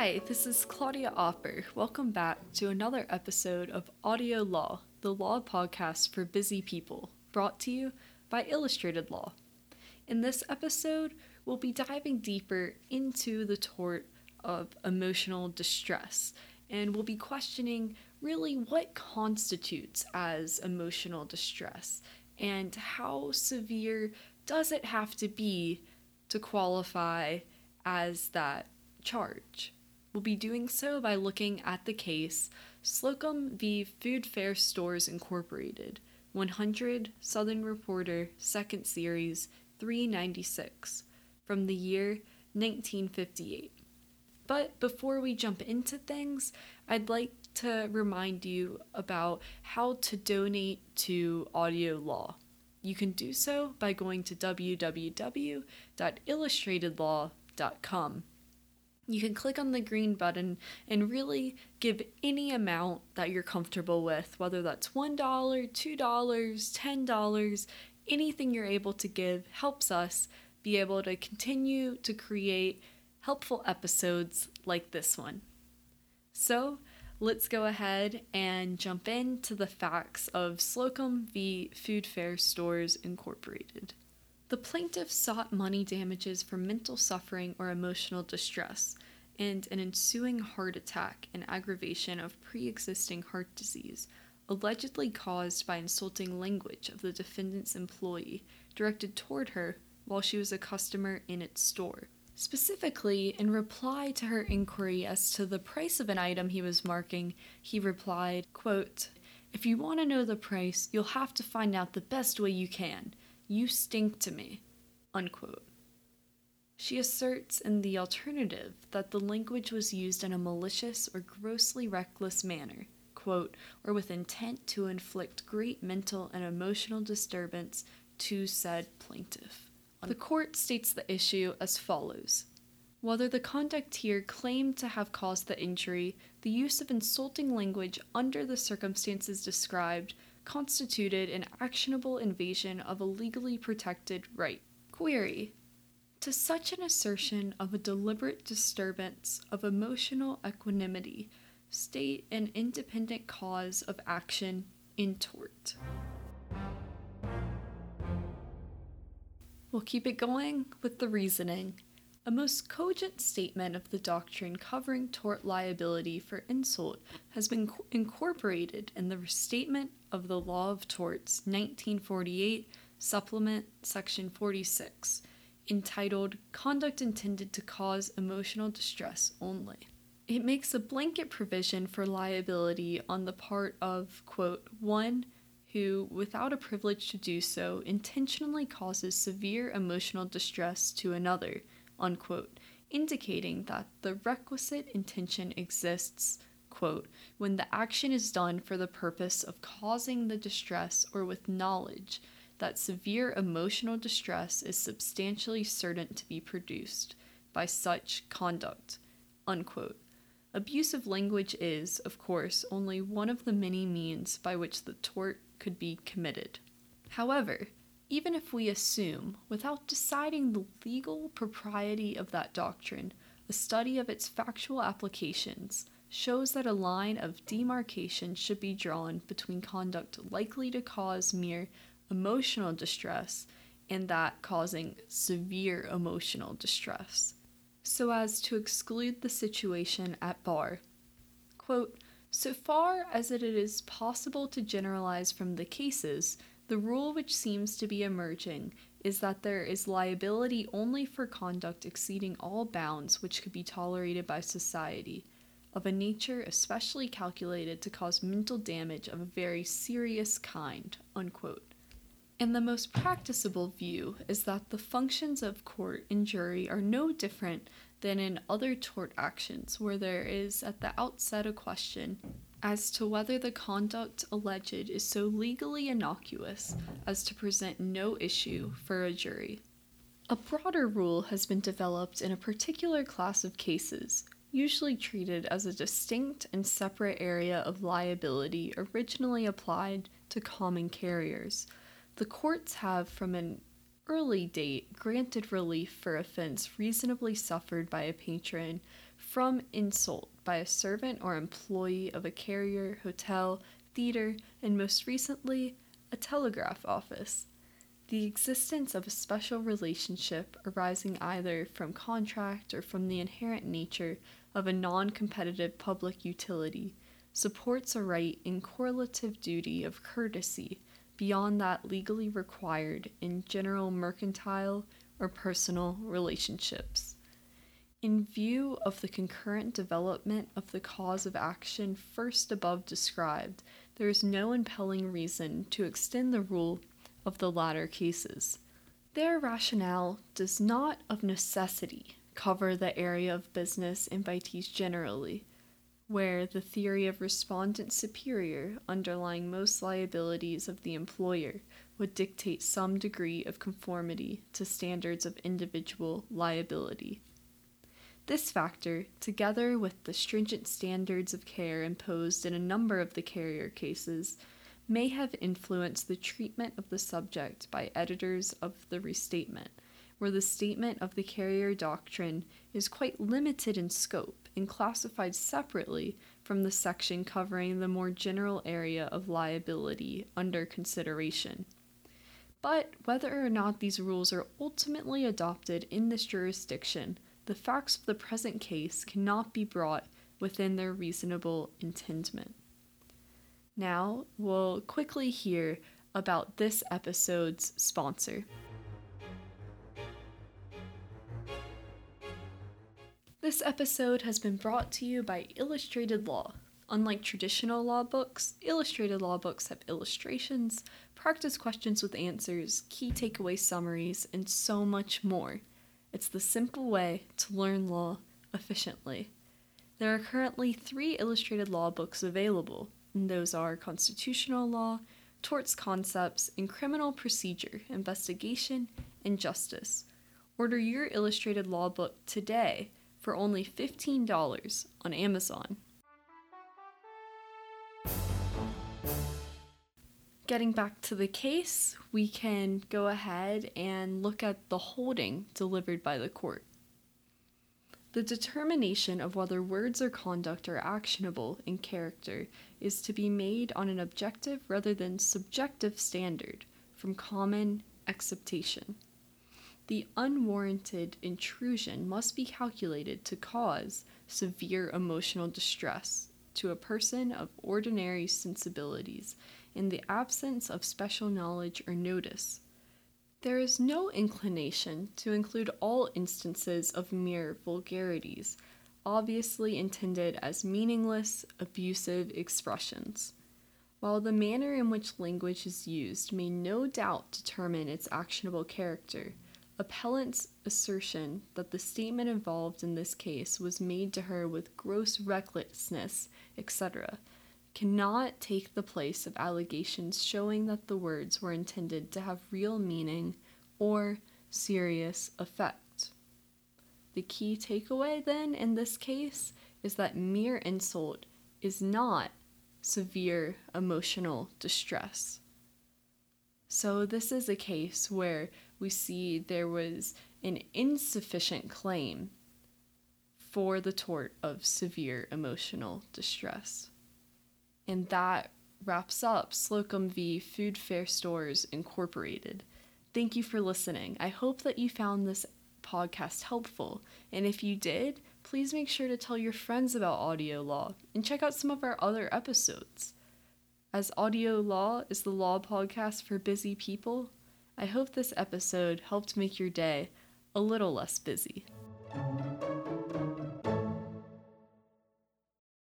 Hi, this is Claudia Offer. Welcome back to another episode of Audio Law, the law podcast for busy people, brought to you by Illustrated Law. In this episode, we'll be diving deeper into the tort of emotional distress, and we'll be questioning really what constitutes as emotional distress, and how severe does it have to be to qualify as that charge. We'll be doing so by looking at the case Slocum v. Food Fair Stores Incorporated, 100 Southern Reporter, 2nd Series, 396, from the year 1958. But before we jump into things, I'd like to remind you about how to donate to Audio Law. You can do so by going to www.illustratedlaw.com. You can click on the green button and really give any amount that you're comfortable with, whether that's $1, $2, $10, anything you're able to give helps us be able to continue to create helpful episodes like this one. So let's go ahead and jump into the facts of Slocum v. Food Fair Stores Incorporated. The plaintiff sought money damages for mental suffering or emotional distress and an ensuing heart attack and aggravation of pre-existing heart disease, allegedly caused by insulting language of the defendant's employee directed toward her while she was a customer in its store. Specifically, in reply to her inquiry as to the price of an item he was marking, he replied, quote, "If you want to know the price, you'll have to find out the best way you can. You stink to me," unquote. She asserts in the alternative that the language was used in a malicious or grossly reckless manner, quote, "or with intent to inflict great mental and emotional disturbance to said plaintiff." The court states the issue as follows. Whether the conduct here claimed to have caused the injury, the use of insulting language under the circumstances described constituted an actionable invasion of a legally protected right. Query: to such an assertion of a deliberate disturbance of emotional equanimity, state an independent cause of action in tort. We'll keep it going with the reasoning. A most cogent statement of the doctrine covering tort liability for insult has been incorporated in the Restatement of the Law of Torts, 1948, Supplement, Section 46, entitled Conduct Intended to Cause Emotional Distress Only. It makes a blanket provision for liability on the part of, quote, "one who, without a privilege to do so, intentionally causes severe emotional distress to another," unquote, indicating that the requisite intention exists, quote, "when the action is done for the purpose of causing the distress or with knowledge that severe emotional distress is substantially certain to be produced by such conduct," unquote. Abusive language is, of course, only one of the many means by which the tort could be committed. However, even if we assume, without deciding the legal propriety of that doctrine, a study of its factual applications shows that a line of demarcation should be drawn between conduct likely to cause mere emotional distress and that causing severe emotional distress, so as to exclude the situation at bar. Quote, "So far as it is possible to generalize from the cases, the rule which seems to be emerging is that there is liability only for conduct exceeding all bounds which could be tolerated by society, of a nature especially calculated to cause mental damage of a very serious kind," unquote. And the most practicable view is that the functions of court and jury are no different than in other tort actions where there is at the outset a question as to whether the conduct alleged is so legally innocuous as to present no issue for a jury. A broader rule has been developed in a particular class of cases, usually treated as a distinct and separate area of liability originally applied to common carriers. The courts have, from an early date granted relief for offense reasonably suffered by a patron from insult by a servant or employee of a carrier, hotel, theater, and most recently, a telegraph office. The existence of a special relationship arising either from contract or from the inherent nature of a non-competitive public utility supports a right in correlative duty of courtesy beyond that legally required in general mercantile or personal relationships. In view of the concurrent development of the cause of action first above described, there is no impelling reason to extend the rule of the latter cases. Their rationale does not of necessity cover the area of business invitees generally, where the theory of respondent superior underlying most liabilities of the employer would dictate some degree of conformity to standards of individual liability. This factor, together with the stringent standards of care imposed in a number of the carrier cases, may have influenced the treatment of the subject by editors of the restatement, where the statement of the carrier doctrine is quite limited in scope and classified separately from the section covering the more general area of liability under consideration. But whether or not these rules are ultimately adopted in this jurisdiction, the facts of the present case cannot be brought within their reasonable intendment. Now, we'll quickly hear about this episode's sponsor. This episode has been brought to you by Illustrated Law. Unlike traditional law books, Illustrated Law books have illustrations, practice questions with answers, key takeaway summaries, and so much more. It's the simple way to learn law efficiently. There are currently 3 illustrated law books available, and those are Constitutional Law, Torts Concepts, and Criminal Procedure, Investigation, and Justice. Order your illustrated law book today for only $15 on Amazon. Getting back to the case, we can go ahead and look at the holding delivered by the court. The determination of whether words or conduct are actionable in character is to be made on an objective rather than subjective standard from common acceptation. The unwarranted intrusion must be calculated to cause severe emotional distress to a person of ordinary sensibilities in the absence of special knowledge or notice. There is no inclination to include all instances of mere vulgarities, obviously intended as meaningless, abusive expressions. While the manner in which language is used may no doubt determine its actionable character, appellant's assertion that the statement involved in this case was made to her with gross recklessness, etc., cannot take the place of allegations showing that the words were intended to have real meaning or serious effect. The key takeaway, then, in this case is that mere insult is not severe emotional distress. So this is a case where we see there was an insufficient claim for the tort of severe emotional distress. And that wraps up Slocum v. Food Fair Stores Incorporated. Thank you for listening. I hope that you found this podcast helpful. And if you did, please make sure to tell your friends about Audio Law and check out some of our other episodes. As Audio Law is the law podcast for busy people, I hope this episode helped make your day a little less busy.